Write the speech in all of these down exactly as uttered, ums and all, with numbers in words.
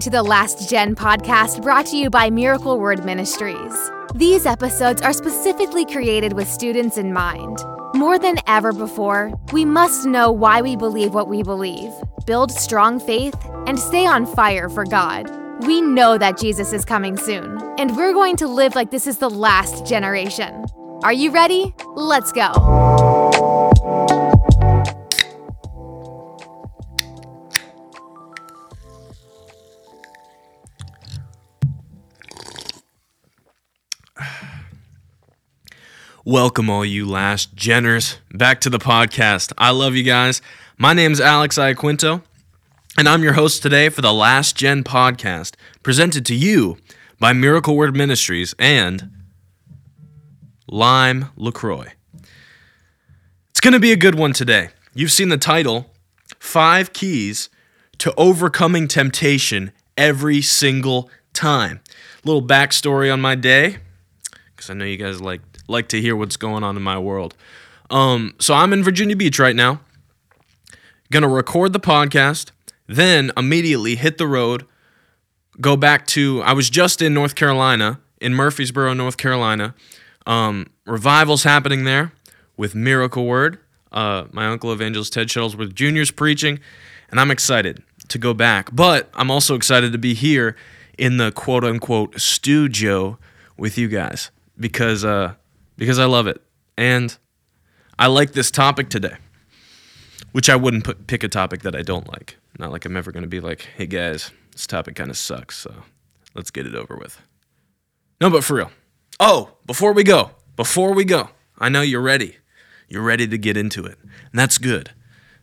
listening to the Last Gen Podcast, brought to you by Miracle Word Ministries. These episodes are specifically created with students in mind. More than ever before, we must know why we believe what we believe, build strong faith, and stay on fire for God. We know that Jesus is coming soon, and we're going to live like this is the last generation. Are you ready? Let's go. Welcome, all you Last Geners, back to the podcast. I love you guys. My name's Alex Iaquinto, and I'm your host today for the Last Gen Podcast, presented to you by Miracle Word Ministries and Lime LaCroix. It's going to be a good one today. You've seen the title, Five Keys to Overcoming Temptation Every Single Time. A little backstory on my day, because I know you guys like like to hear what's going on in my world. Um, so I'm in Virginia Beach right now, going to record the podcast, then immediately hit the road, go back to, I was just in North Carolina, in Murfreesboro, North Carolina. Um, revival's happening there with Miracle Word. Uh, my uncle evangelist Ted Shuttlesworth Junior is preaching, and I'm excited to go back. But I'm also excited to be here in the quote-unquote studio with you guys, because... Uh, Because I love it, and I like this topic today, which I wouldn't put, pick a topic that I don't like. Not like I'm ever going to be like, hey guys, this topic kind of sucks, so let's get it over with. No, but for real. Oh, before we go, before we go, I know you're ready. You're ready to get into it, and that's good.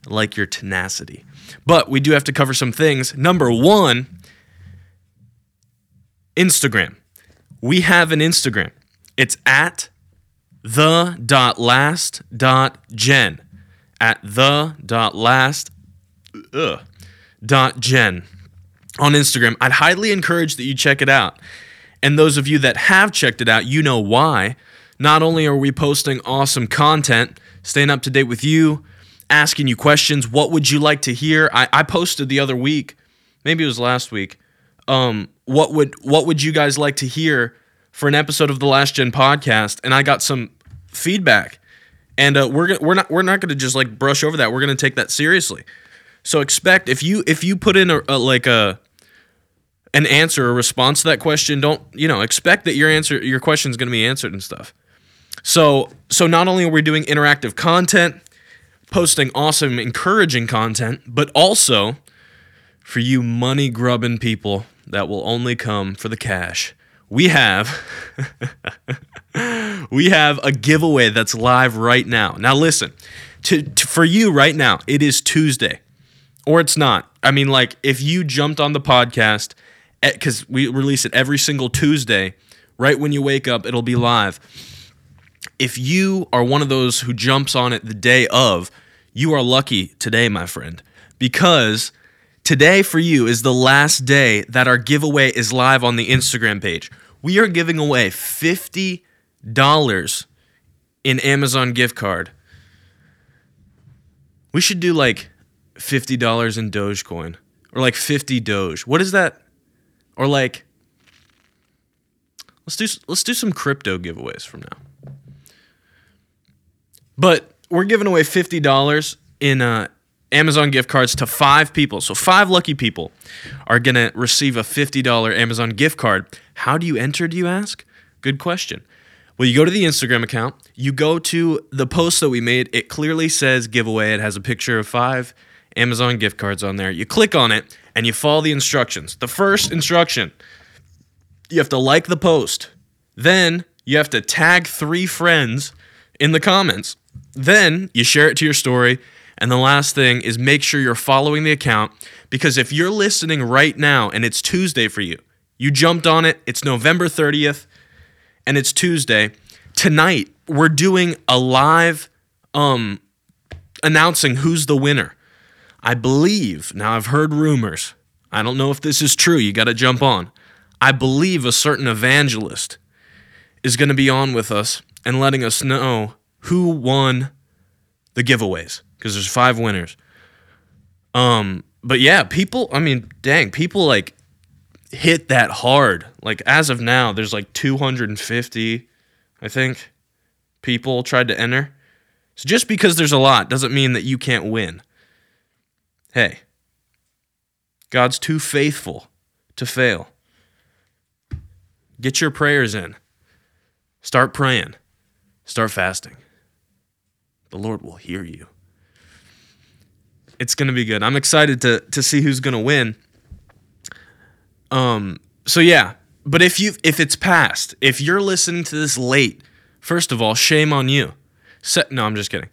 I like your tenacity. But we do have to cover some things. Number one, Instagram. We have an Instagram. It's at... the.last.gen, at the.last.gen on Instagram. I'd highly encourage that you check it out. And those of you that have checked it out, you know why. Not only are we posting awesome content, staying up to date with you, asking you questions, what would you like to hear? I, I posted the other week, maybe it was last week, um, what would what would you guys like to hear for an episode of the Last Gen Podcast, and I got some feedback, and uh, we're we're not we're not going to just like brush over that. We're going to take that seriously. So expect if you if you put in a, a like a an answer, a response to that question, don't you know expect that your answer your question is going to be answered and stuff. So so not only are we doing interactive content, posting awesome, encouraging content, but also for you money grubbing people that will only come for the cash. We have we have a giveaway that's live right now. Now listen, to, to for you right now, it is Tuesday, or it's not. I mean, like if you jumped on the podcast, because we release it every single Tuesday, right when you wake up, it'll be live. If you are one of those who jumps on it the day of, you are lucky today, my friend, because today for you is the last day that our giveaway is live on the Instagram page. We are giving away fifty dollars in Amazon gift card. We should do like fifty dollars in Dogecoin, or like fifty Doge. What is that? Or like let's do let's do some crypto giveaways from now. But we're giving away fifty dollars in uh Amazon gift cards to five people. So five lucky people are going to receive a fifty dollars Amazon gift card. How do you enter, do you ask? Good question. Well, you go to the Instagram account. You go to the post that we made. It clearly says giveaway. It has a picture of five Amazon gift cards on there. You click on it, and you follow the instructions. The first instruction, you have to like the post. Then you have to tag three friends in the comments. Then you share it to your story. And the last thing is make sure you're following the account, because if you're listening right now and it's Tuesday for you, you jumped on it, it's November thirtieth, and it's Tuesday, tonight we're doing a live um, announcing who's the winner. I believe, now I've heard rumors, I don't know if this is true, you got to jump on. I believe a certain evangelist is going to be on with us and letting us know who won the giveaways, because there's five winners. Um, but yeah, people, I mean, dang, people like hit that hard. Like, as of now, there's like two hundred fifty, I think, people tried to enter. So just because there's a lot doesn't mean that you can't win. Hey, God's too faithful to fail. Get your prayers in. Start praying. Start fasting. The Lord will hear you. It's going to be good. I'm excited to to see who's going to win. Um. So yeah, but if you if it's past, if you're listening to this late, first of all, shame on you. Se- no, I'm just kidding.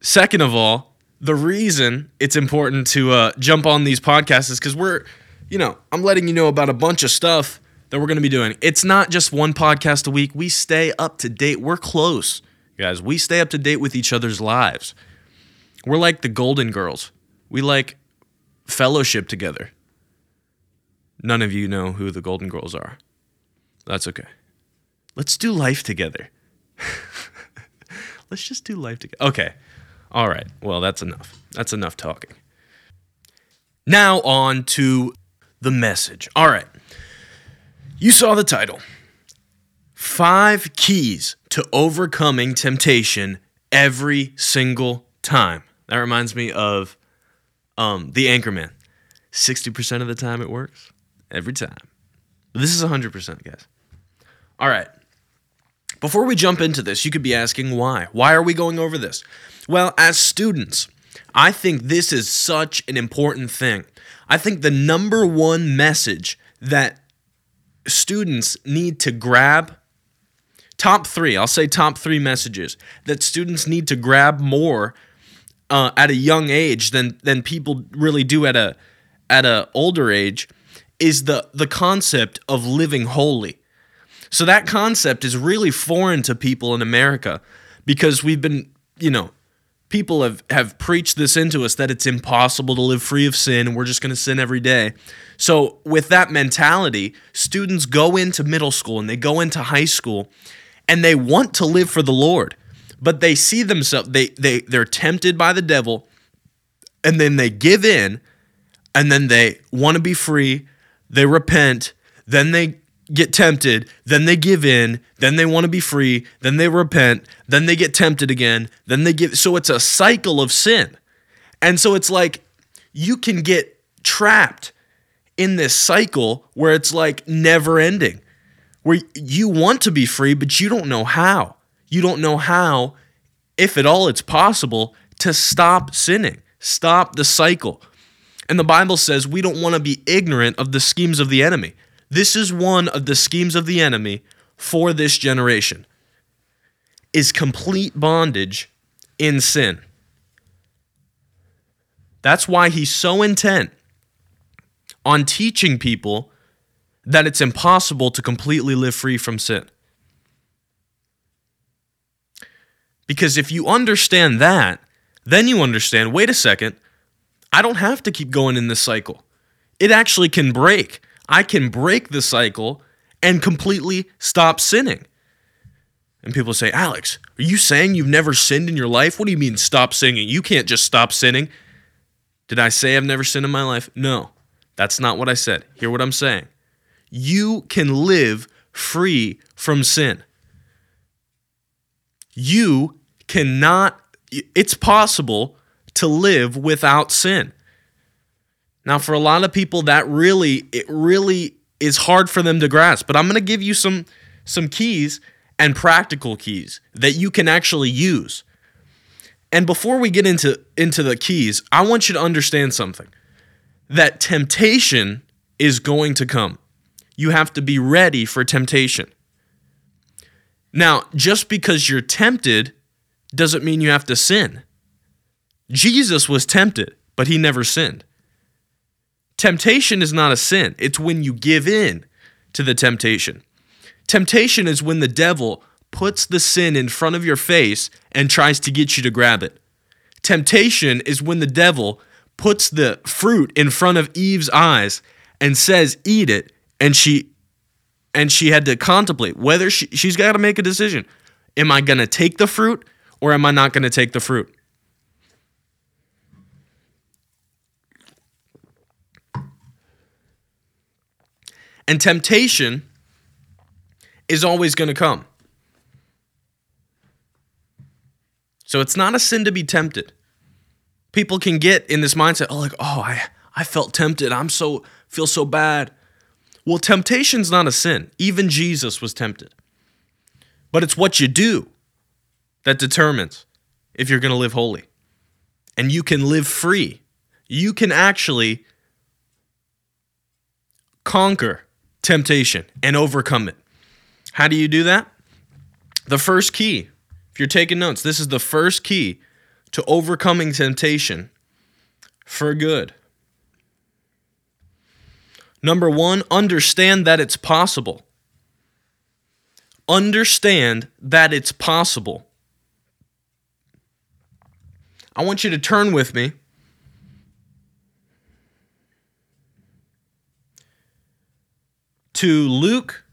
Second of all, the reason it's important to uh, jump on these podcasts is because we're, you know, I'm letting you know about a bunch of stuff that we're going to be doing. It's not just one podcast a week. We stay up to date. We're close, guys. We stay up to date with each other's lives. We're like the Golden Girls. We like fellowship together. None of you know who the Golden Girls are. That's okay. Let's do life together. Let's just do life together. Okay. All right. Well, that's enough. That's enough talking. Now on to the message. All right. You saw the title. Five keys to overcoming temptation every single time. That reminds me of um, The Anchorman. sixty percent of the time it works. Every time. This is one hundred percent, guys. All right. Before we jump into this, you could be asking why. Why are we going over this? Well, as students, I think this is such an important thing. I think the number one message that students need to grab, top three, I'll say top three messages that students need to grab more uh, at a young age than than people really do at a at a older age, is the the concept of living holy. So that concept is really foreign to people in America because we've been, you know, people have, have preached this into us that it's impossible to live free of sin and we're just going to sin every day. So with that mentality, students go into middle school and they go into high school and they want to live for the Lord, but they see themselves, they, they, they're tempted by the devil and then they give in and then they want to be free, they repent, then they get tempted, then they give in, then they want to be free, then they repent, then they get tempted again, then they give. So it's a cycle of sin. And so it's like you can get trapped in this cycle where it's like never ending, where you want to be free, but you don't know how. You don't know how, if at all it's possible, to stop sinning, stop the cycle. And the Bible says we don't want to be ignorant of the schemes of the enemy. This is one of the schemes of the enemy for this generation, is complete bondage in sin. That's why he's so intent on teaching people that it's impossible to completely live free from sin. Because if you understand that, then you understand, wait a second, I don't have to keep going in this cycle. It actually can break. I can break the cycle and completely stop sinning. And people say, Alex, are you saying you've never sinned in your life? What do you mean stop sinning? You can't just stop sinning. Did I say I've never sinned in my life? No, that's not what I said. Hear what I'm saying. You can live free from sin. You cannot, it's possible to live without sin. Now, for a lot of people, that really, it really is hard for them to grasp. But I'm going to give you some some keys and practical keys that you can actually use. And before we get into, into the keys, I want you to understand something, that temptation is going to come. You have to be ready for temptation. Now, just because you're tempted doesn't mean you have to sin. Jesus was tempted, but he never sinned. Temptation is not a sin. It's when you give in to the temptation. Temptation is when the devil puts the sin in front of your face and tries to get you to grab it. Temptation is when the devil puts the fruit in front of Eve's eyes and says, eat it, and she and she had to contemplate whether she, she's got to make a decision. Am I going to take the fruit or am I not going to take the fruit? And temptation is always going to come. So it's not a sin to be tempted. People can get in this mindset, oh, like, oh, I, I felt tempted. I'm so, feel so bad. Well, temptation's not a sin. Even Jesus was tempted. But it's what you do that determines if you're going to live holy. And you can live free. You can actually conquer temptation and overcome it. How do you do that? The first key, if you're taking notes, this is the first key to overcoming temptation for good. Number one, understand that it's possible. Understand that it's possible. I want you to turn with me to Luke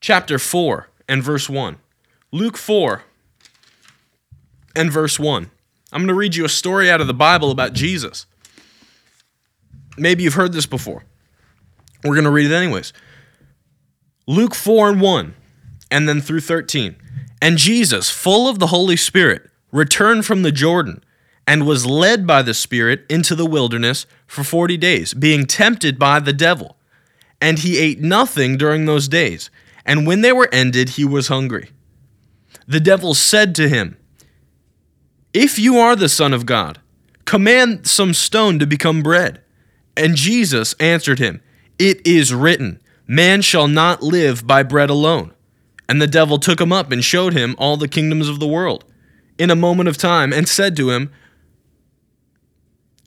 chapter four and verse one. Luke four and verse one. I'm going to read you a story out of the Bible about Jesus. Maybe you've heard this before. We're going to read it anyways. Luke four and one, and then through thirteen. And Jesus, full of the Holy Spirit, returned from the Jordan and was led by the Spirit into the wilderness for forty days, being tempted by the devil. And he ate nothing during those days. And when they were ended, he was hungry. The devil said to him, "If you are the Son of God, command some stone to become bread." And Jesus answered him, "It is written, man shall not live by bread alone." And the devil took him up and showed him all the kingdoms of the world in a moment of time, and said to him,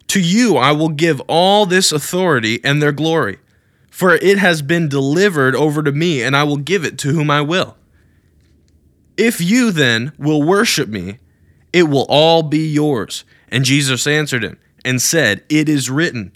"To you I will give all this authority and their glory, for it has been delivered over to me, and I will give it to whom I will. If you then will worship me, it will all be yours." And Jesus answered him and said, "It is written,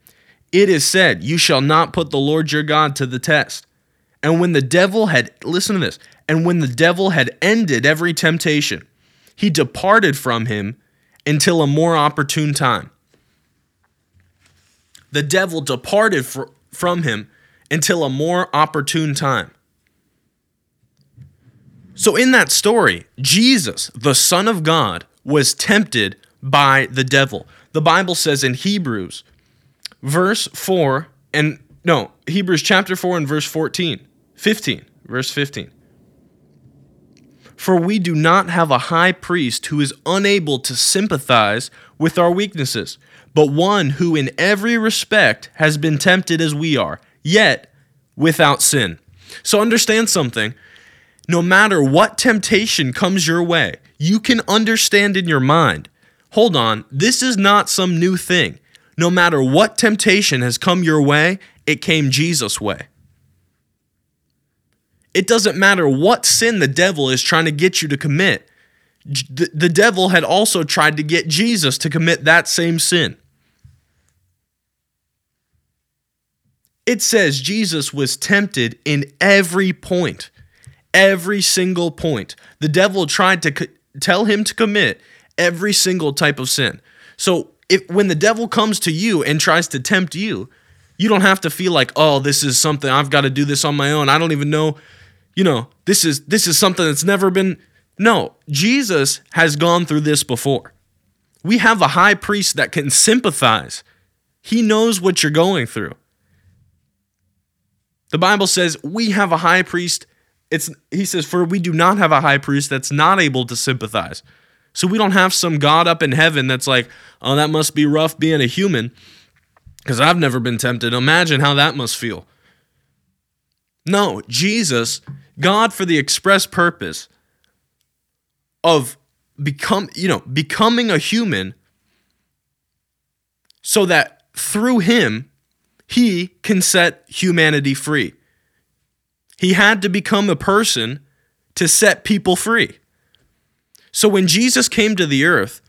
"It is said, you shall not put the Lord your God to the test." And when the devil had, listen to this, and when the devil had ended every temptation, he departed from him until a more opportune time. The devil departed fr- from him until a more opportune time. So in that story, Jesus, the Son of God, was tempted by the devil. The Bible says in Hebrews, verse four and no, Hebrews chapter four and verse fourteen, fifteen, verse fifteen. "For we do not have a high priest who is unable to sympathize with our weaknesses, but one who in every respect has been tempted as we are, yet without sin." So understand something. No matter what temptation comes your way, you can understand in your mind, hold on, this is not some new thing. No matter what temptation has come your way, it came Jesus' way. It doesn't matter what sin the devil is trying to get you to commit. The devil had also tried to get Jesus to commit that same sin. It says Jesus was tempted in every point, every single point. The devil tried to co- tell him to commit every single type of sin. So if, when the devil comes to you and tries to tempt you, you don't have to feel like, oh, this is something, I've got to do this on my own. I don't even know, you know, this is this is something that's never been. No, Jesus has gone through this before. We have a high priest that can sympathize. He knows what you're going through. The Bible says we have a high priest. It's he says, "For we do not have a high priest that's not able to sympathize." So we don't have some God up in heaven that's like, "Oh, that must be rough being a human, because I've never been tempted. Imagine how that must feel." No, Jesus, God, for the express purpose of become, you know, becoming a human, so that through him, he can set humanity free. He had to become a person to set people free. So when Jesus came to the earth,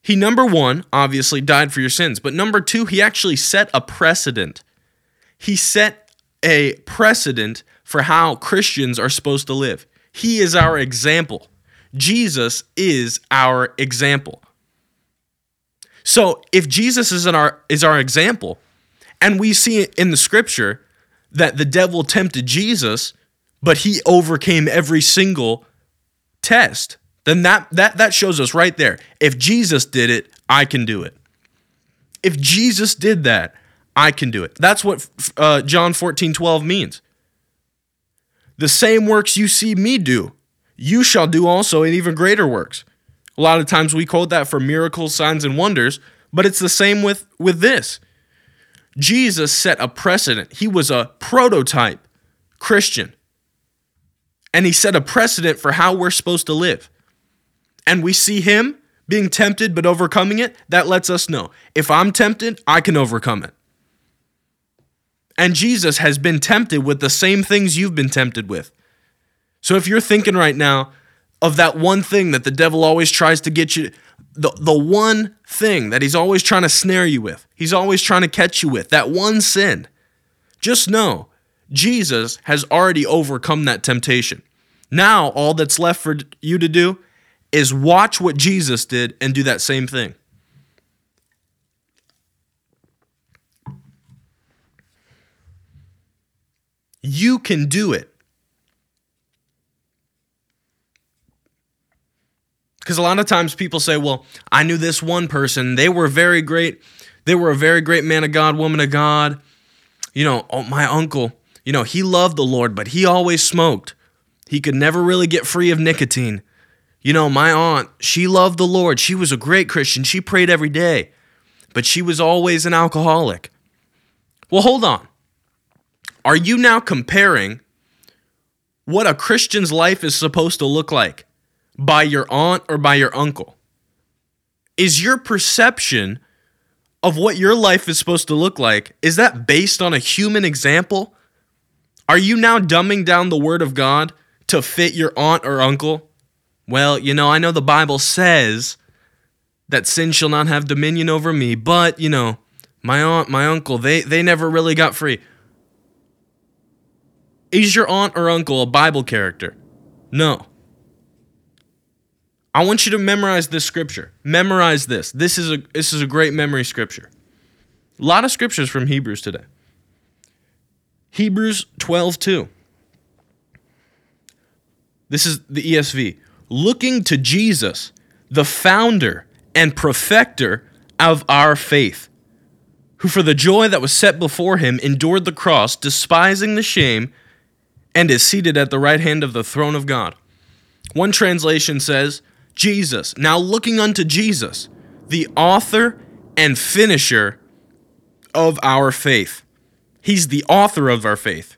he, number one, obviously died for your sins. But number two, he actually set a precedent. He set a precedent for how Christians are supposed to live. He is our example. Jesus is our example. So if Jesus is, in our, is our example, and we see in the scripture that the devil tempted Jesus, but he overcame every single test, then that, that, that shows us right there. If Jesus did it, I can do it. If Jesus did that, I can do it. That's what uh, John fourteen twelve means. The same works you see me do, you shall do also, and even greater works. A lot of times we quote that for miracles, signs, and wonders, but it's the same with, with this. Jesus set a precedent. He was a prototype Christian, and he set a precedent for how we're supposed to live. And we see him being tempted but overcoming it. That lets us know, if I'm tempted, I can overcome it. And Jesus has been tempted with the same things you've been tempted with. So if you're thinking right now of that one thing that the devil always tries to get you, the, the one thing that he's always trying to snare you with, he's always trying to catch you with, that one sin, just know Jesus has already overcome that temptation. Now all that's left for you to do is watch what Jesus did and do that same thing. You can do it. Because a lot of times people say, well, I knew this one person. They were very great. They were a very great man of God, woman of God. You know, oh, my uncle, you know, he loved the Lord, but he always smoked. He could never really get free of nicotine. You know, my aunt, she loved the Lord. She was a great Christian. She prayed every day, but she was always an alcoholic. Well, hold on. Are you now comparing what a Christian's life is supposed to look like by your aunt or by your uncle? Is your perception of what your life is supposed to look like, is that based on a human example? Are you now dumbing down the word of God to fit your aunt or uncle? Well, you know, I know the Bible says that sin shall not have dominion over me, but, you know, my aunt, my uncle, they, they never really got free. Is your aunt or uncle a Bible character? No. I want you to memorize this scripture. Memorize this. This is a this is a great memory scripture. A lot of scriptures from Hebrews today. Hebrews twelve two. This is the E S V. Looking to Jesus, the founder and perfecter of our faith, who for the joy that was set before him endured the cross, despising the shame, and is seated at the right hand of the throne of God. One translation says, Jesus, now looking unto Jesus, the author and finisher of our faith. He's the author of our faith.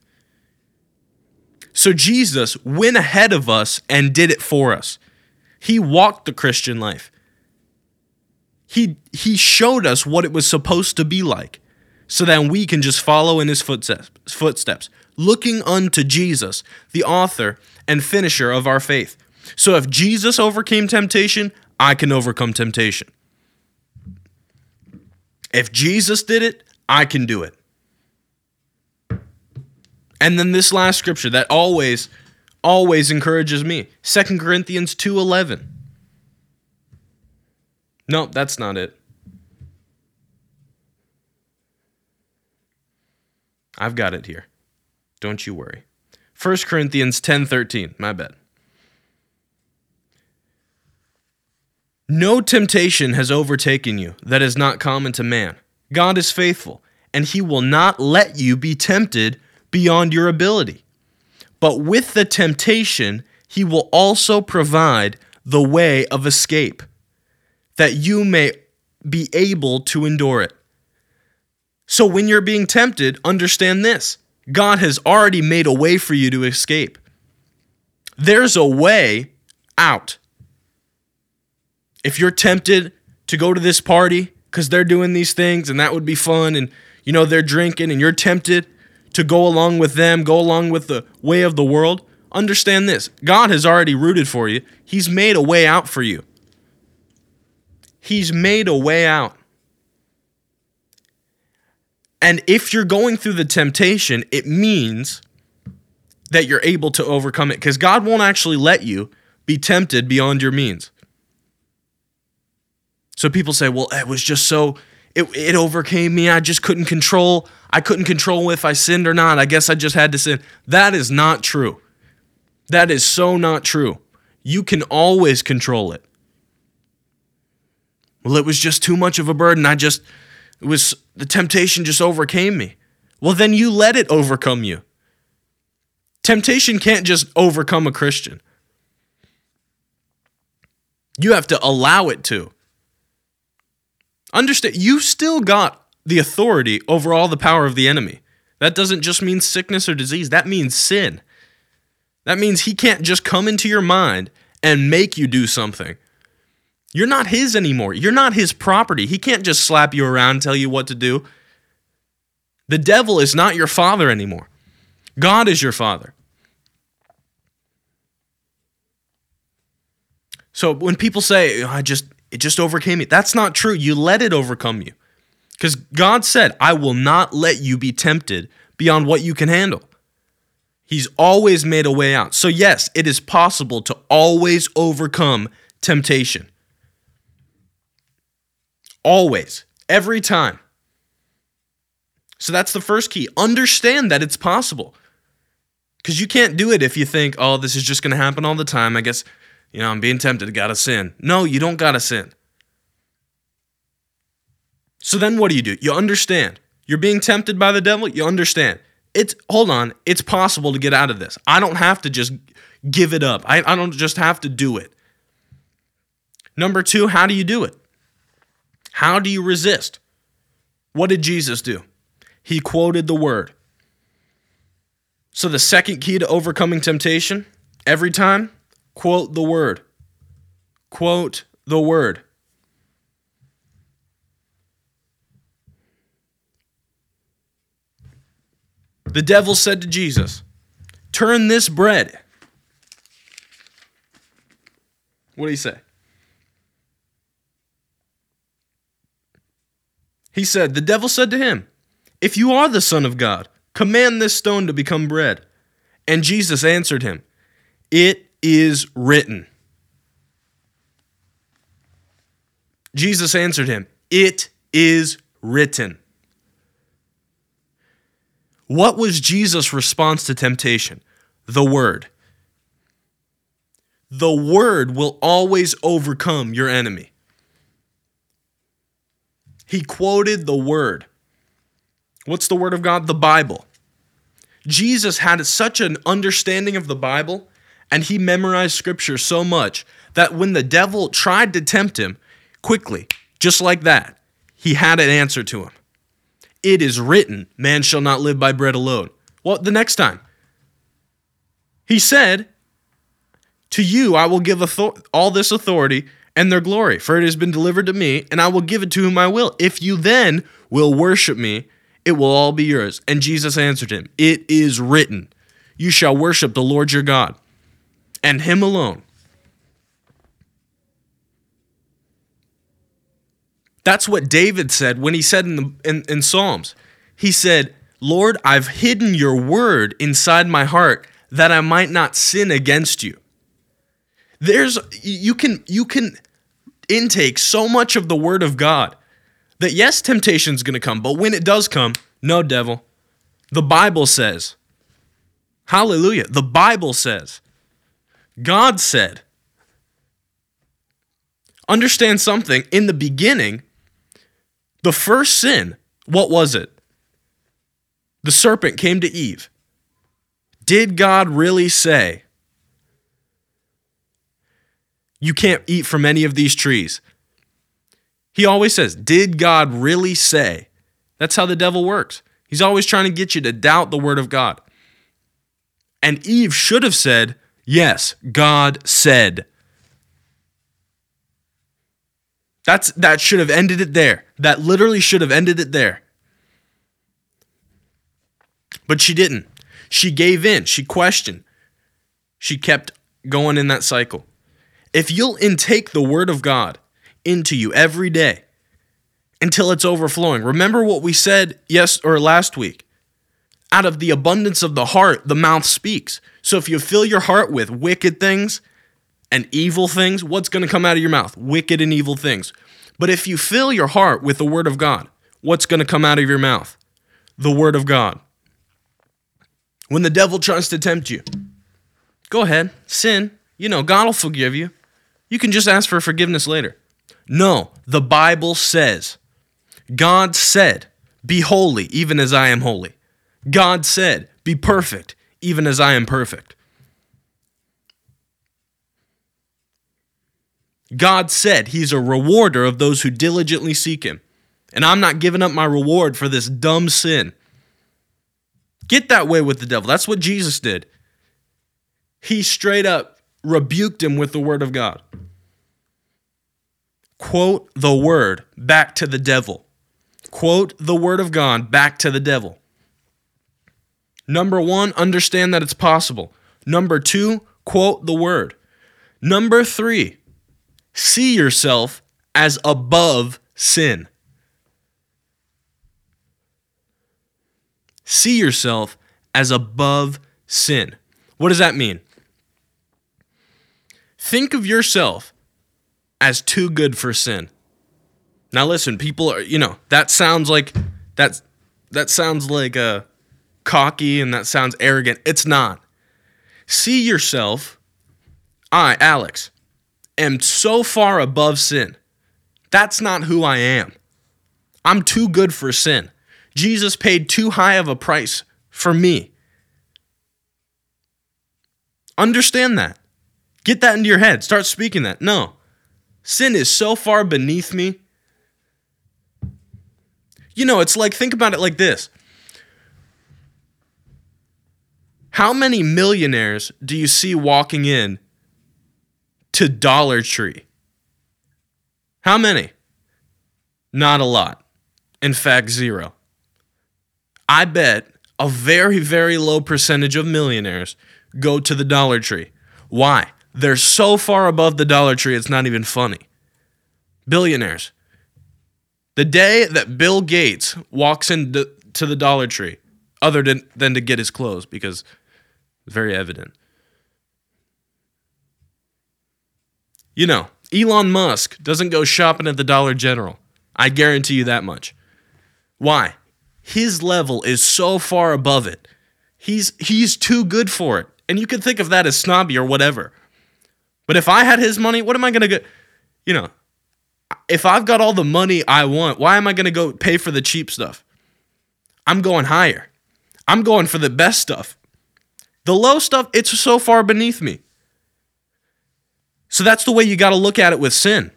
So Jesus went ahead of us and did it for us. He walked the Christian life. He, he showed us what it was supposed to be like so that we can just follow in his footsteps, footsteps. Looking unto Jesus, the author and finisher of our faith. So if Jesus overcame temptation, I can overcome temptation. If Jesus did it, I can do it. And then this last scripture that always, always encourages me, Second Corinthians two eleven. No, that's not it. I've got it here. Don't you worry. First Corinthians ten thirteen, my bad. No temptation has overtaken you that is not common to man. God is faithful, and he will not let you be tempted beyond your ability. But with the temptation, he will also provide the way of escape, that you may be able to endure it. So when you're being tempted, understand this. God has already made a way for you to escape. There's a way out. If you're tempted to go to this party because they're doing these things and that would be fun and, you know, they're drinking and you're tempted to go along with them, go along with the way of the world, understand this. God has already rooted for you. He's made a way out for you. He's made a way out. And if you're going through the temptation, it means that you're able to overcome it, because God won't actually let you be tempted beyond your means. So people say, well, it was just so, it, it overcame me. I just couldn't control. I couldn't control if I sinned or not. I guess I just had to sin. That is not true. That is so not true. You can always control it. Well, it was just too much of a burden. I just, it was, the temptation just overcame me. Well, then you let it overcome you. Temptation can't just overcome a Christian. You have to allow it to. Understand, you've still got the authority over all the power of the enemy. That doesn't just mean sickness or disease. That means sin. That means he can't just come into your mind and make you do something. You're not his anymore. You're not his property. He can't just slap you around and tell you what to do. The devil is not your father anymore. God is your father. So when people say, I just... It just overcame me. That's not true. You let it overcome you. Because God said, I will not let you be tempted beyond what you can handle. He's always made a way out. So yes, it is possible to always overcome temptation. Always. Every time. So that's the first key. Understand that it's possible. Because you can't do it if you think, oh, this is just going to happen all the time. I guess... You know, I'm being tempted, gotta sin. No, you don't gotta sin. So then what do you do? You understand. You're being tempted by the devil, you understand. It's, hold on, it's possible to get out of this. I don't have to just give it up. I, I don't just have to do it. Number two, how do you do it? How do you resist? What did Jesus do? He quoted the word. So the second key to overcoming temptation, every time, quote the word. Quote the word. The devil said to Jesus, turn this bread. What did he say? He said, the devil said to him, if you are the Son of God, command this stone to become bread. And Jesus answered him, it is written. Jesus answered him, it is written. What was Jesus' response to temptation? The word. The word will always overcome your enemy. He quoted the word. What's the word of God? The Bible. Jesus had such an understanding of the Bible, and he memorized scripture so much that when the devil tried to tempt him, quickly, just like that, he had an answer to him. It is written, man shall not live by bread alone. Well, the next time, he said, to you I will give author- all this authority and their glory, for it has been delivered to me, and I will give it to whom I will. If you then will worship me, it will all be yours. And Jesus answered him, it is written, you shall worship the Lord your God, and him alone. That's what David said when he said in, the, in, in Psalms. He said, Lord, I've hidden your word inside my heart that I might not sin against you. There's you can you can intake so much of the word of God that yes, temptation's going to come, but when it does come, no, devil. The Bible says, hallelujah, the Bible says, God said, understand something. In the beginning, the first sin, what was it? The serpent came to Eve. Did God really say, you can't eat from any of these trees? He always says, did God really say? That's how the devil works. He's always trying to get you to doubt the word of God. And Eve should have said, yes, God said. That's that should have ended it there. That literally should have ended it there. But she didn't. She gave in. She questioned. She kept going in that cycle. If you'll intake the Word of God into you every day until it's overflowing. Remember what we said yes or last week. Out of the abundance of the heart, the mouth speaks. So if you fill your heart with wicked things and evil things, what's going to come out of your mouth? Wicked and evil things. But if you fill your heart with the Word of God, what's going to come out of your mouth? The Word of God. When the devil tries to tempt you, go ahead, sin. You know, God will forgive you. You can just ask for forgiveness later. No, the Bible says, God said, be holy, even as I am holy. God said, be perfect, even as I am perfect. God said he's a rewarder of those who diligently seek him. And I'm not giving up my reward for this dumb sin. Get that way with the devil. That's what Jesus did. He straight up rebuked him with the Word of God. Quote the Word back to the devil. Quote the Word of God back to the devil. Number one, understand that it's possible. Number two, quote the Word. Number three, see yourself as above sin. See yourself as above sin. What does that mean? Think of yourself as too good for sin. Now listen, people are, you know, that sounds like, that's, that sounds like a, cocky and that sounds arrogant. It's not. See yourself, I, Alex, am so far above sin. That's not who I am. I'm too good for sin. Jesus paid too high of a price for me. Understand that. Get that into your head. Start speaking that. No. Sin is so far beneath me. You know, it's like, think about it like this. How many millionaires do you see walking in to Dollar Tree? How many? Not a lot. In fact, zero. I bet a very, very low percentage of millionaires go to the Dollar Tree. Why? They're so far above the Dollar Tree, it's not even funny. Billionaires. The day that Bill Gates walks into to the Dollar Tree, other than, than to get his clothes, because... very evident. You know, Elon Musk doesn't go shopping at the Dollar General. I guarantee you that much. Why? His level is so far above it. He's he's too good for it. And you can think of that as snobby or whatever. But if I had his money, what am I going to go... You know, if I've got all the money I want, why am I going to go pay for the cheap stuff? I'm going higher. I'm going for the best stuff. The low stuff, it's so far beneath me. So that's the way you got to look at it with sin.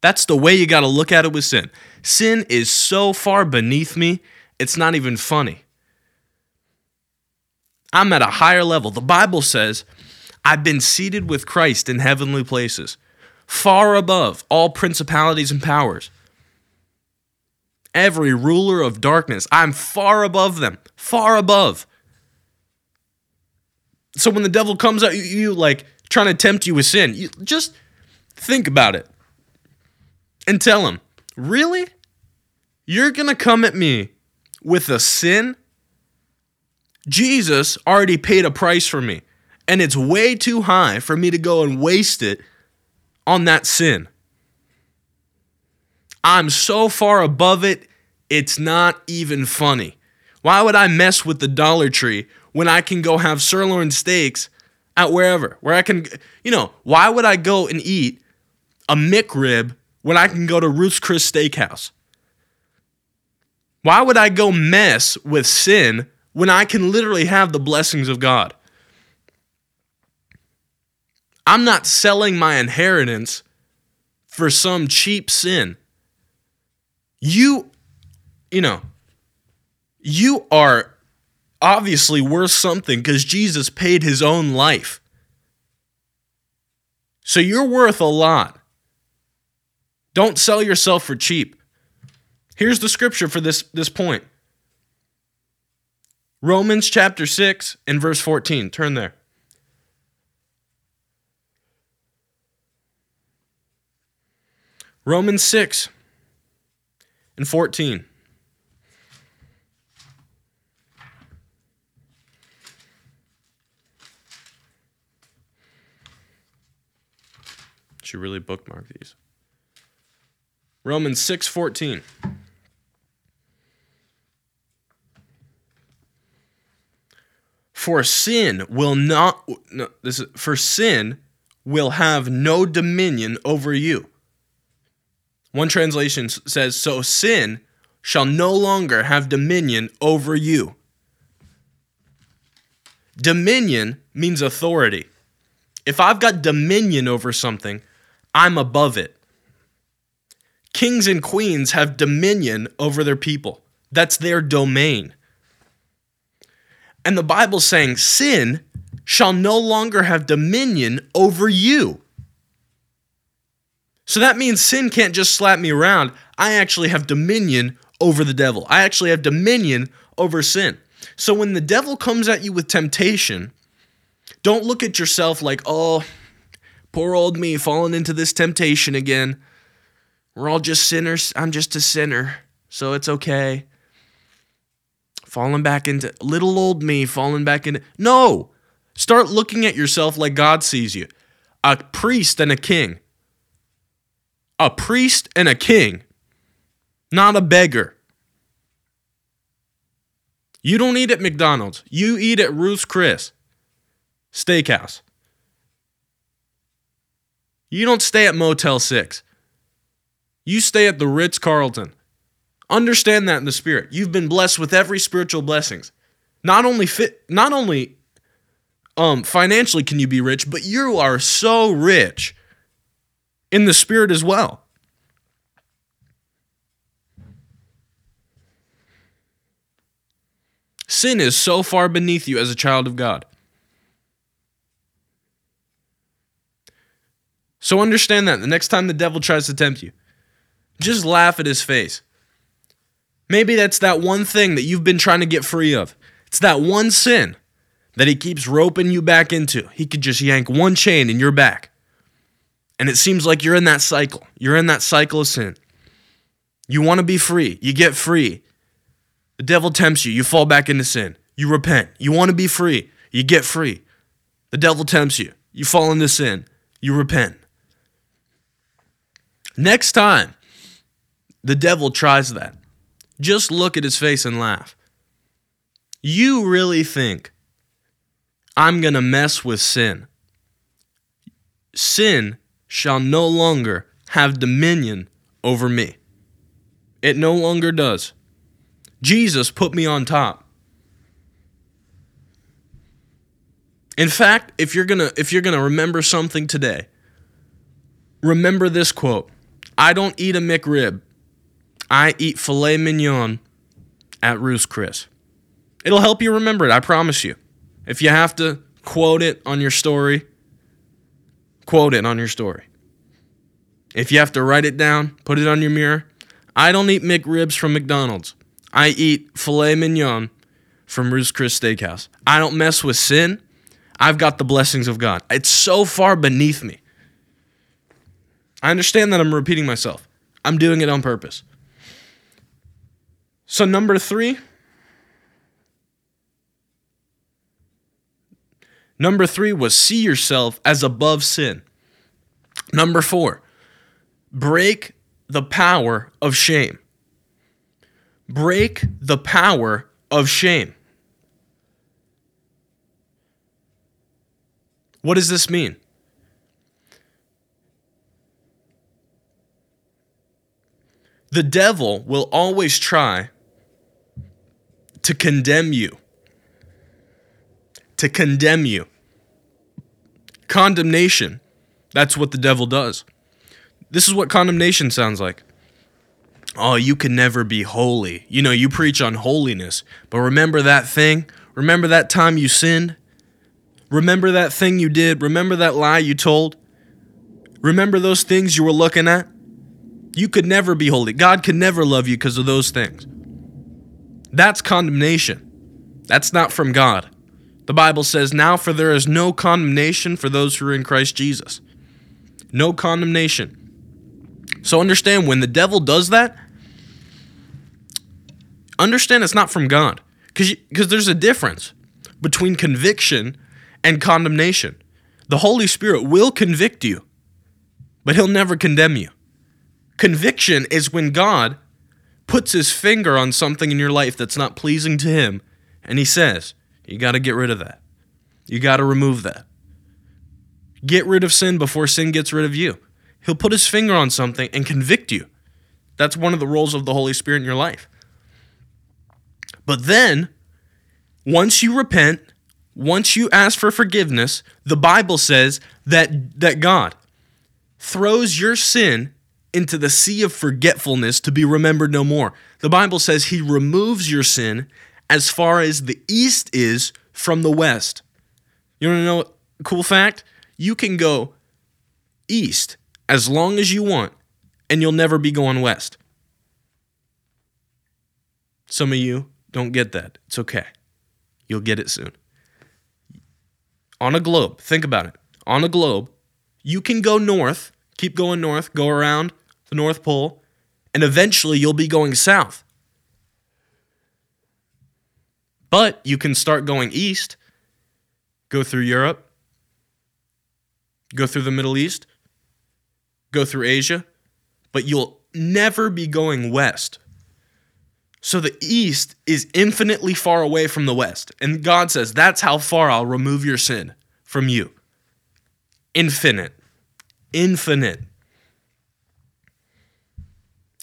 That's the way you got to look at it with sin. Sin is so far beneath me, it's not even funny. I'm at a higher level. The Bible says, I've been seated with Christ in heavenly places, far above all principalities and powers. Every ruler of darkness, I'm far above them, far above. So when the devil comes at you, you like trying to tempt you with sin, you just think about it and tell him, really? You're going to come at me with a sin? Jesus already paid a price for me, and it's way too high for me to go and waste it on that sin. I'm so far above it, it's not even funny. Why would I mess with the Dollar Tree when I can go have sirloin steaks at wherever? Where I can, you know, why would I go and eat a McRib when I can go to Ruth's Chris Steakhouse? Why would I go mess with sin when I can literally have the blessings of God? I'm not selling my inheritance for some cheap sin. You, you know, you are obviously worth something because Jesus paid his own life. So you're worth a lot. Don't sell yourself for cheap. Here's the scripture for this, this point. Romans chapter six and verse fourteen. Turn there. Romans six and fourteen. Should really bookmark these. Romans six, fourteen. For sin will not no, this is, for sin will have no dominion over you. One translation says, so sin shall no longer have dominion over you. Dominion means authority. If I've got dominion over something, I'm above it. Kings and queens have dominion over their people. That's their domain. And the Bible's saying sin shall no longer have dominion over you. So that means sin can't just slap me around. I actually have dominion over the devil. I actually have dominion over sin. So when the devil comes at you with temptation, don't look at yourself like, oh, poor old me falling into this temptation again. We're all just sinners. I'm just a sinner, so it's okay. Falling back into little old me, falling back into... No! Start looking at yourself like God sees you. A priest and a king. A priest and a king, not a beggar. You don't eat at McDonald's. You eat at Ruth's Chris Steakhouse. You don't stay at Motel six. You stay at the Ritz Carlton. Understand that in the spirit. You've been blessed with every spiritual blessings. Not only fit, not only um, financially can you be rich, but you are so rich in the spirit as well. Sin is so far beneath you as a child of God. So understand that the next time the devil tries to tempt you, just laugh at his face. Maybe that's that one thing that you've been trying to get free of. It's that one sin that he keeps roping you back into. He could just yank one chain and you're back. And it seems like you're in that cycle. You're in that cycle of sin. You want to be free. You get free. The devil tempts you. You fall back into sin. You repent. You want to be free. You get free. The devil tempts you. You fall into sin. You repent. Next time the devil tries that, just look at his face and laugh. You really think I'm going to mess with sin? Sin shall no longer have dominion over me. It no longer does. Jesus put me on top. In fact, if you're gonna if you're gonna remember something today, remember this quote: I don't eat a McRib. I eat filet mignon at Ruth's Chris. It'll help you remember it, I promise you. If you have to quote it on your story, quote it on your story. If you have to write it down, put it on your mirror. I don't eat McRibs from McDonald's. I eat filet mignon from Ruth's Chris Steakhouse. I don't mess with sin. I've got the blessings of God. It's so far beneath me. I understand that I'm repeating myself. I'm doing it on purpose. So number three. Number three was see yourself as above sin. Number four, break the power of shame. Break the power of shame. What does this mean? The devil will always try to condemn you. To condemn you. Condemnation. That's what the devil does. This is what condemnation sounds like. Oh, you can never be holy. You know, you preach on holiness, but remember that thing? Remember that time you sinned? Remember that thing you did? Remember that lie you told? Remember those things you were looking at? You could never be holy. God could never love you because of those things. That's condemnation. That's not from God. The Bible says, now for there is no condemnation for those who are in Christ Jesus. No condemnation. So understand, when the devil does that, understand it's not from God. Because because there's a difference between conviction and condemnation. The Holy Spirit will convict you, but he'll never condemn you. Conviction is when God puts his finger on something in your life that's not pleasing to him, and he says, you got to get rid of that. You got to remove that. Get rid of sin before sin gets rid of you. He'll put his finger on something and convict you. That's one of the roles of the Holy Spirit in your life. But then, once you repent, once you ask for forgiveness, the Bible says that, that God throws your sin into the sea of forgetfulness to be remembered no more. The Bible says he removes your sin as far as the east is from the west. You want to know a cool fact? You can go east as long as you want, and you'll never be going west. Some of you don't get that. It's okay. You'll get it soon. On a globe, think about it. On a globe, you can go north, keep going north, go around the North Pole, and eventually you'll be going south. But you can start going east, go through Europe, go through the Middle East, go through Asia, but you'll never be going west. So the east is infinitely far away from the west. And God says, that's how far I'll remove your sin from you. Infinite. Infinite.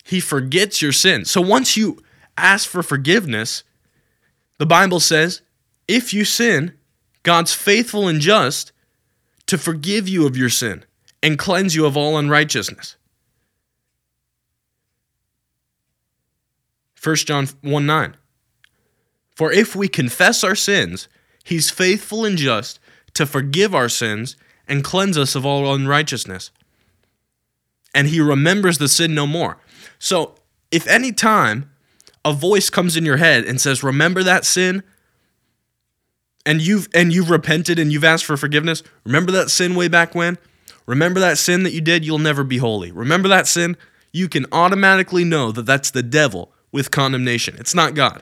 He forgets your sin. So once you ask for forgiveness, the Bible says, if you sin, God's faithful and just to forgive you of your sin and cleanse you of all unrighteousness. First John one nine, for if we confess our sins, he's faithful and just to forgive our sins and cleanse us of all unrighteousness. And he remembers the sin no more. So if any time a voice comes in your head and says, remember that sin, and you've, and you've repented and you've asked for forgiveness, remember that sin way back when? Remember that sin that you did? You'll never be holy. Remember that sin? You can automatically know that that's the devil with condemnation. It's not God.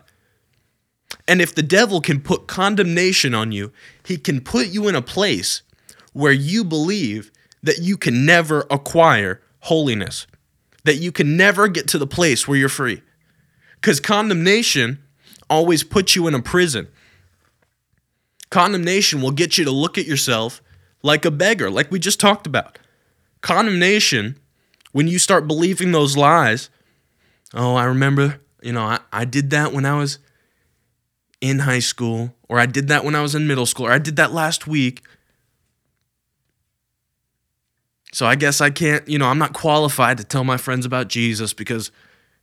And if the devil can put condemnation on you, he can put you in a place where you believe that you can never acquire holiness, that you can never get to the place where you're free. Because condemnation always puts you in a prison. Condemnation will get you to look at yourself like a beggar, like we just talked about. Condemnation, when you start believing those lies, oh, I remember, you know, I, I did that when I was in high school, or I did that when I was in middle school, or I did that last week. So I guess I can't, you know, I'm not qualified to tell my friends about Jesus because,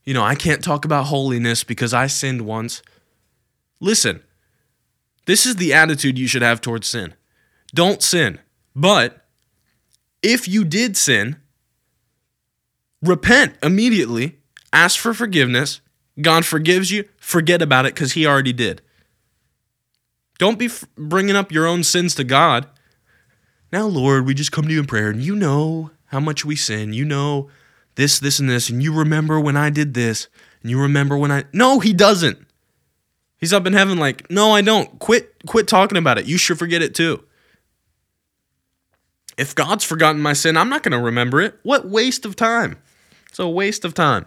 you know, I can't talk about holiness because I sinned once. Listen, this is the attitude you should have towards sin. Don't sin. But if you did sin, repent immediately. Ask for forgiveness. God forgives you. Forget about it because he already did. Don't be f- bringing up your own sins to God. Now, Lord, we just come to you in prayer, and you know how much we sin. You know this, this, and this, and you remember when I did this, and you remember when I... No, he doesn't. He's up in heaven like, no, I don't. Quit, quit talking about it. You should forget it too. If God's forgotten my sin, I'm not going to remember it. What waste of time. It's a waste of time.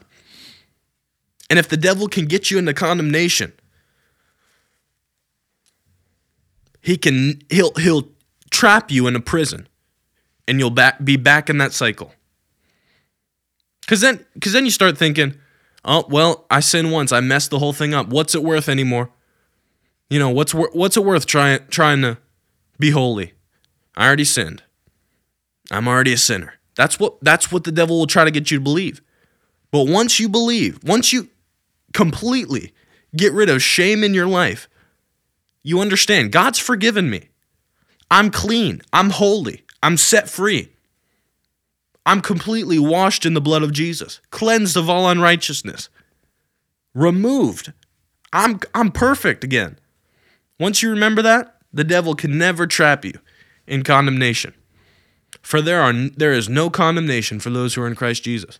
And if the devil can get you into condemnation, he can he'll he'll trap you in a prison, and you'll back, be back in that cycle. Because then, because then you start thinking, oh well, I sinned once, I messed the whole thing up. What's it worth anymore? You know, what's what's it worth trying trying to be holy? I already sinned. I'm already a sinner. That's what that's what the devil will try to get you to believe. But once you believe, once you completely get rid of shame in your life, you understand God's forgiven me. I'm clean. I'm holy. I'm set free. I'm completely washed in the blood of Jesus, cleansed of all unrighteousness, removed. I'm I'm perfect again. Once you remember that, the devil can never trap you in condemnation. For there are there is no condemnation for those who are in Christ Jesus.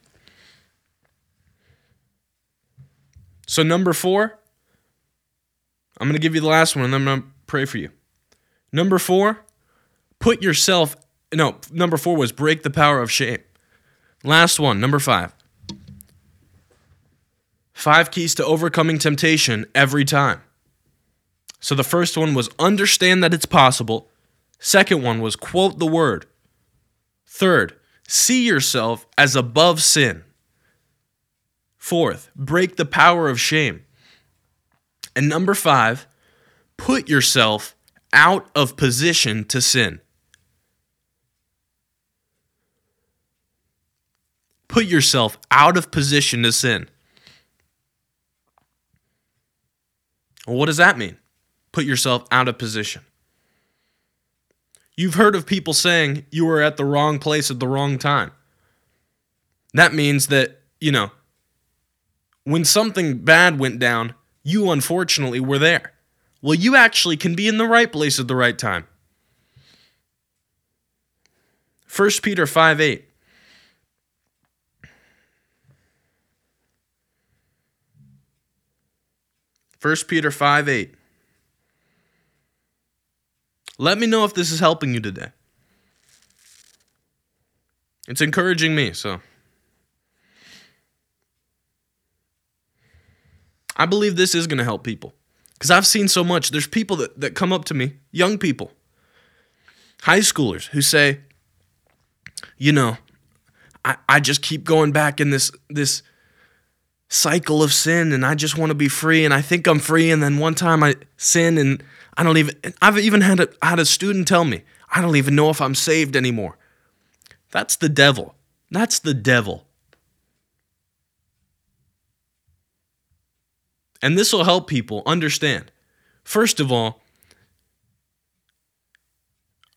So number four, I'm going to give you the last one, and then I'm going to pray for you. Number four, put yourself, no, number four was break the power of shame. Last one, number five. Five keys to overcoming temptation every time. So the first one was understand that it's possible. Second one was quote the word. Third, see yourself as above sin. Fourth, break the power of shame. And number five, put yourself out of position to sin. Put yourself out of position to sin. Well, what does that mean? Put yourself out of position. You've heard of people saying you were at the wrong place at the wrong time. That means that, you know, when something bad went down, you unfortunately were there. Well, you actually can be in the right place at the right time. First Peter five eight. First Peter five eight. Let me know if this is helping you today. It's encouraging me, so. I believe this is going to help people because I've seen so much. There's people that, that come up to me, young people, high schoolers who say, you know, I, I just keep going back in this, this cycle of sin and I just want to be free and I think I'm free. And then one time I sin and I don't even, I've even had a, had a student tell me, I don't even know if I'm saved anymore. That's the devil. That's the devil. And this will help people understand. First of all,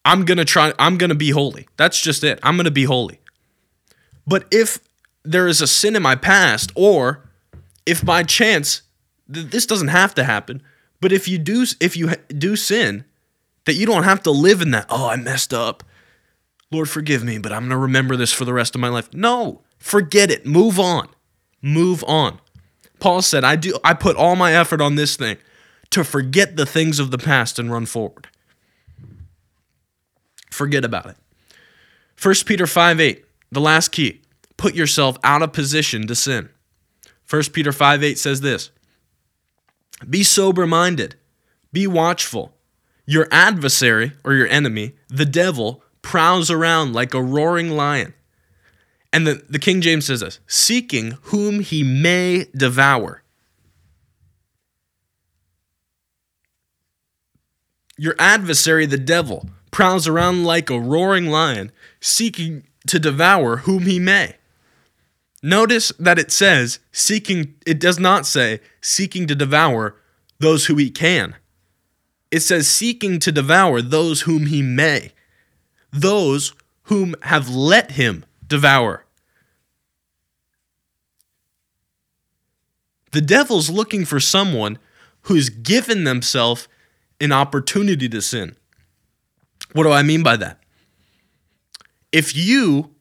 I'm going to try, I'm going to be holy. That's just it. I'm going to be holy. But if there is a sin in my past, or if by chance, th- this doesn't have to happen, but if you do, if you do sin, that you don't have to live in that, oh, I messed up. Lord, forgive me, but I'm going to remember this for the rest of my life. No, forget it. Move on. Move on. Paul said, I do. I put all my effort on this thing to forget the things of the past and run forward. Forget about it. First Peter five eight, the last key, put yourself out of position to sin. First Peter five eight says this, be sober-minded, be watchful. Your adversary or your enemy, the devil, prowls around like a roaring lion. And the, the King James says this, seeking whom he may devour. Your adversary, the devil, prowls around like a roaring lion, seeking to devour whom he may. Notice that it says, seeking, it does not say, seeking to devour those who he can. It says, seeking to devour those whom he may, those whom have let him devour. The devil's looking for someone who's given themselves an opportunity to sin. What do I mean by that? If you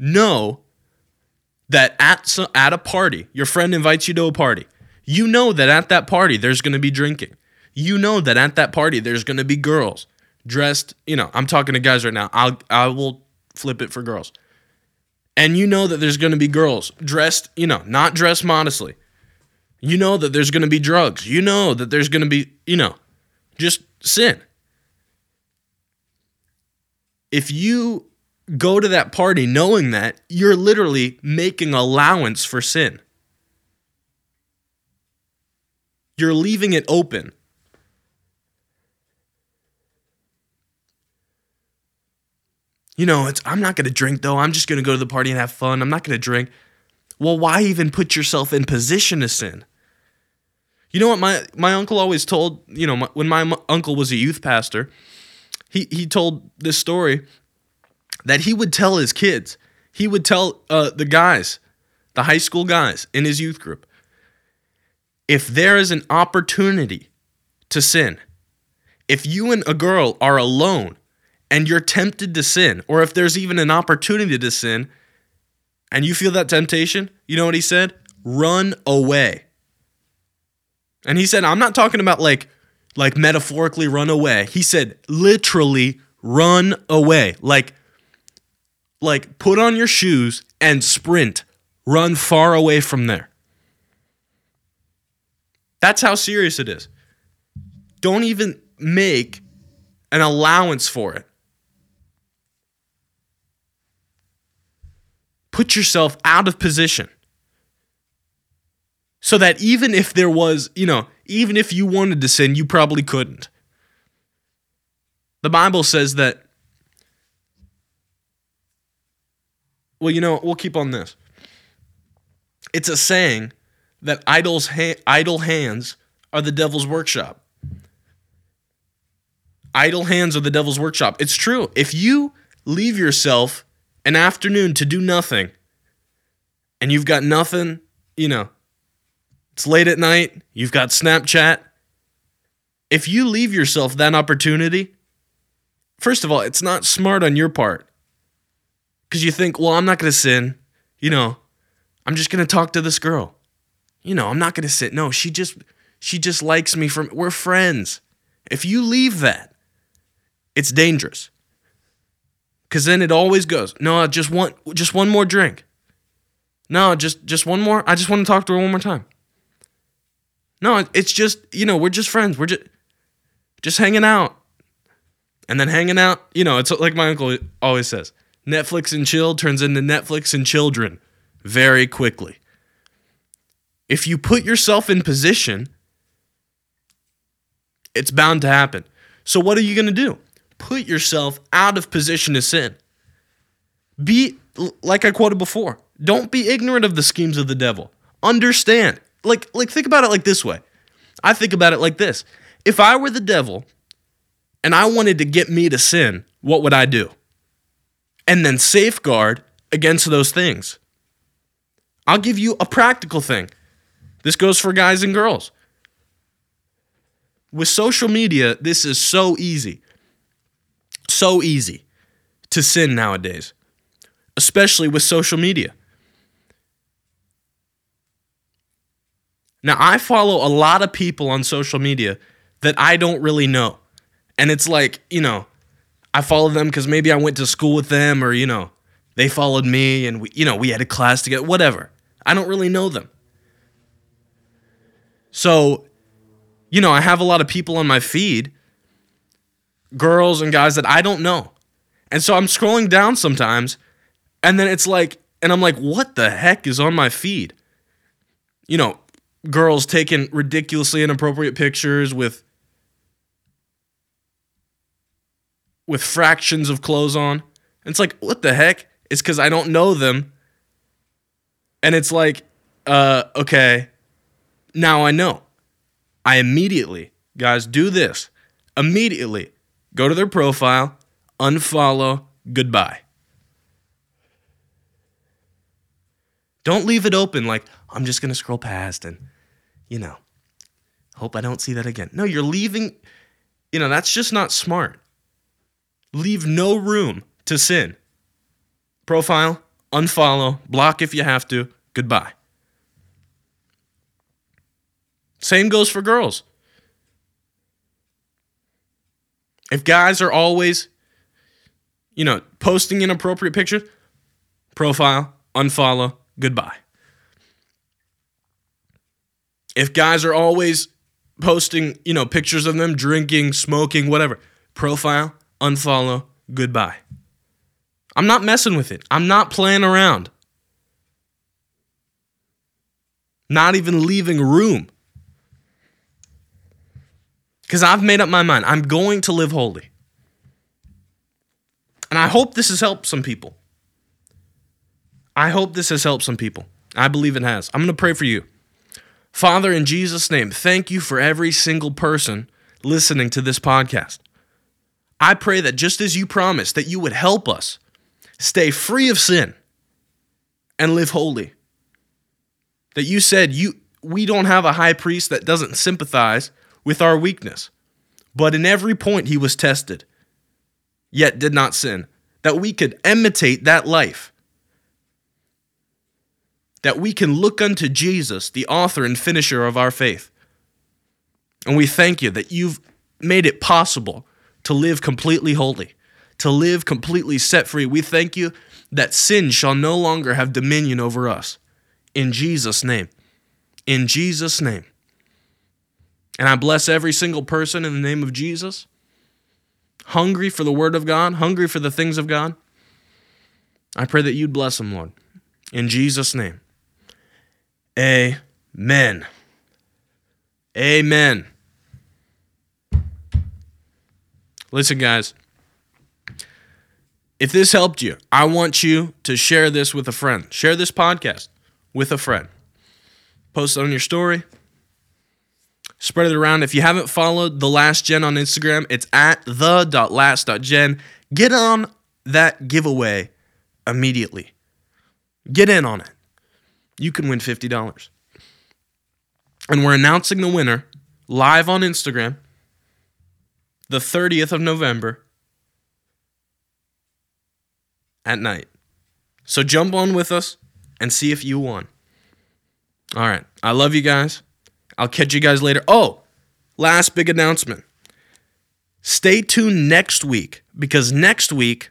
know that at some, at a party, your friend invites you to a party, you know that at that party there's going to be drinking. You know that at that party there's going to be girls dressed, you know, I'm talking to guys right now. I'll I will flip it for girls. And you know that there's going to be girls dressed, you know, not dressed modestly. You know that there's going to be drugs. You know that there's going to be, you know, just sin. If you go to that party knowing that, you're literally making allowance for sin. You're leaving it open. You know, it's, I'm not going to drink, though. I'm just going to go to the party and have fun. I'm not going to drink. Well, why even put yourself in position to sin? You know what my, my uncle always told, you know, my, when my m- uncle was a youth pastor, he, he told this story that he would tell his kids, he would tell uh, the guys, the high school guys in his youth group, if there is an opportunity to sin, if you and a girl are alone and you're tempted to sin, or if there's even an opportunity to sin and you feel that temptation, you know what he said? Run away. And he said, I'm not talking about like, like metaphorically run away. He said, literally run away. Like, like put on your shoes and sprint. Run far away from there. That's how serious it is. Don't even make an allowance for it. Put yourself out of position so that even if there was, you know, even if you wanted to sin, you probably couldn't. The Bible says that, well, you know, we'll keep on this. It's a saying that idle's ha- idle hands are the devil's workshop. Idle hands are the devil's workshop. It's true. If you leave yourself an afternoon to do nothing and you've got nothing, you know, it's late at night, you've got Snapchat. If you leave yourself that opportunity, first of all, it's not smart on your part because you think, well, I'm not going to sin. You know, I'm just going to talk to this girl. You know, I'm not going to sit. No, she just, she just likes me from, we're friends. If you leave that, it's dangerous. Cause then it always goes, no, I just want, just one more drink. No, just, just one more. I just want to talk to her one more time. No, it's just, you know, we're just friends. We're just, just hanging out and then hanging out. You know, it's like my uncle always says, Netflix and chill turns into Netflix and children very quickly. If you put yourself in position, it's bound to happen. So what are you going to do? Put yourself out of position to sin. Be, like I quoted before, don't be ignorant of the schemes of the devil. Understand. Like, like think about it like this way. I think about it like this. If I were the devil and I wanted to get me to sin, what would I do? And then safeguard against those things. I'll give you a practical thing. This goes for guys and girls. With social media, this is so easy. So easy to sin nowadays, especially with social media. Now, I follow a lot of people on social media that I don't really know. And it's like, you know, I follow them because maybe I went to school with them or, you know, they followed me and, we, you know, we had a class together, whatever. I don't really know them. So, you know, I have a lot of people on my feed, girls and guys that I don't know. And so I'm scrolling down sometimes and then it's like, and I'm like, what the heck is on my feed? You know, girls taking ridiculously inappropriate pictures with with fractions of clothes on. And it's like, what the heck? It's because I don't know them. And it's like, uh, okay, now I know. I immediately, guys, do this. Immediately go to their profile, unfollow, goodbye. Don't leave it open like, I'm just going to scroll past and, you know, hope I don't see that again. No, you're leaving, you know, that's just not smart. Leave no room to sin. Profile, unfollow, block if you have to, goodbye. Same goes for girls. If guys are always, you know, posting inappropriate pictures, profile, unfollow, goodbye. If guys are always posting, you know, pictures of them drinking, smoking, whatever, profile, unfollow, goodbye. I'm not messing with it. I'm not playing around. Not even leaving room. Because I've made up my mind. I'm going to live holy. And I hope this has helped some people. I hope this has helped some people. I believe it has. I'm going to pray for you. Father, in Jesus' name, thank you for every single person listening to this podcast. I pray that just as you promised, that you would help us stay free of sin, and live holy. That you said you we don't have a high priest that doesn't sympathize with our weakness, but in every point he was tested, yet did not sin, that we could imitate that life, that we can look unto Jesus, the author and finisher of our faith. And we thank you that you've made it possible to live completely holy, to live completely set free. We thank you that sin shall no longer have dominion over us. In Jesus' name. In Jesus' name. And I bless every single person in the name of Jesus, hungry for the word of God, hungry for the things of God. I pray that you'd bless them, Lord. In Jesus' name. Amen. Amen. Listen, guys, if this helped you, I want you to share this with a friend. Share this podcast with a friend. Post it on your story. Spread it around. If you haven't followed The Last Gen on Instagram, it's at the dot last dot gen. Get on that giveaway immediately. Get in on it. You can win fifty dollars. And we're announcing the winner live on Instagram the thirtieth of November at night. So jump on with us and see if you won. All right. I love you guys. I'll catch you guys later. Oh, last big announcement. Stay tuned next week, because next week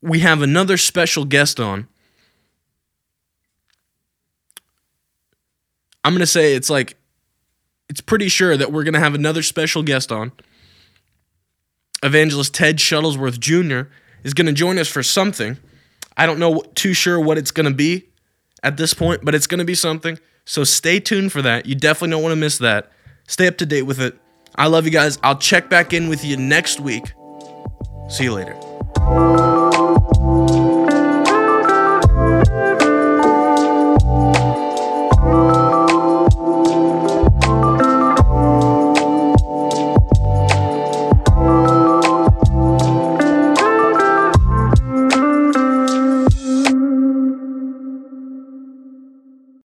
we have another special guest on. I'm going to say it's like, it's pretty sure that we're going to have another special guest on. Evangelist Ted Shuttlesworth Junior is going to join us for something. I don't know too sure what it's going to be at this point, but it's going to be something. So stay tuned for that. You definitely don't want to miss that. Stay up to date with it. I love you guys. I'll check back in with you next week. See you later.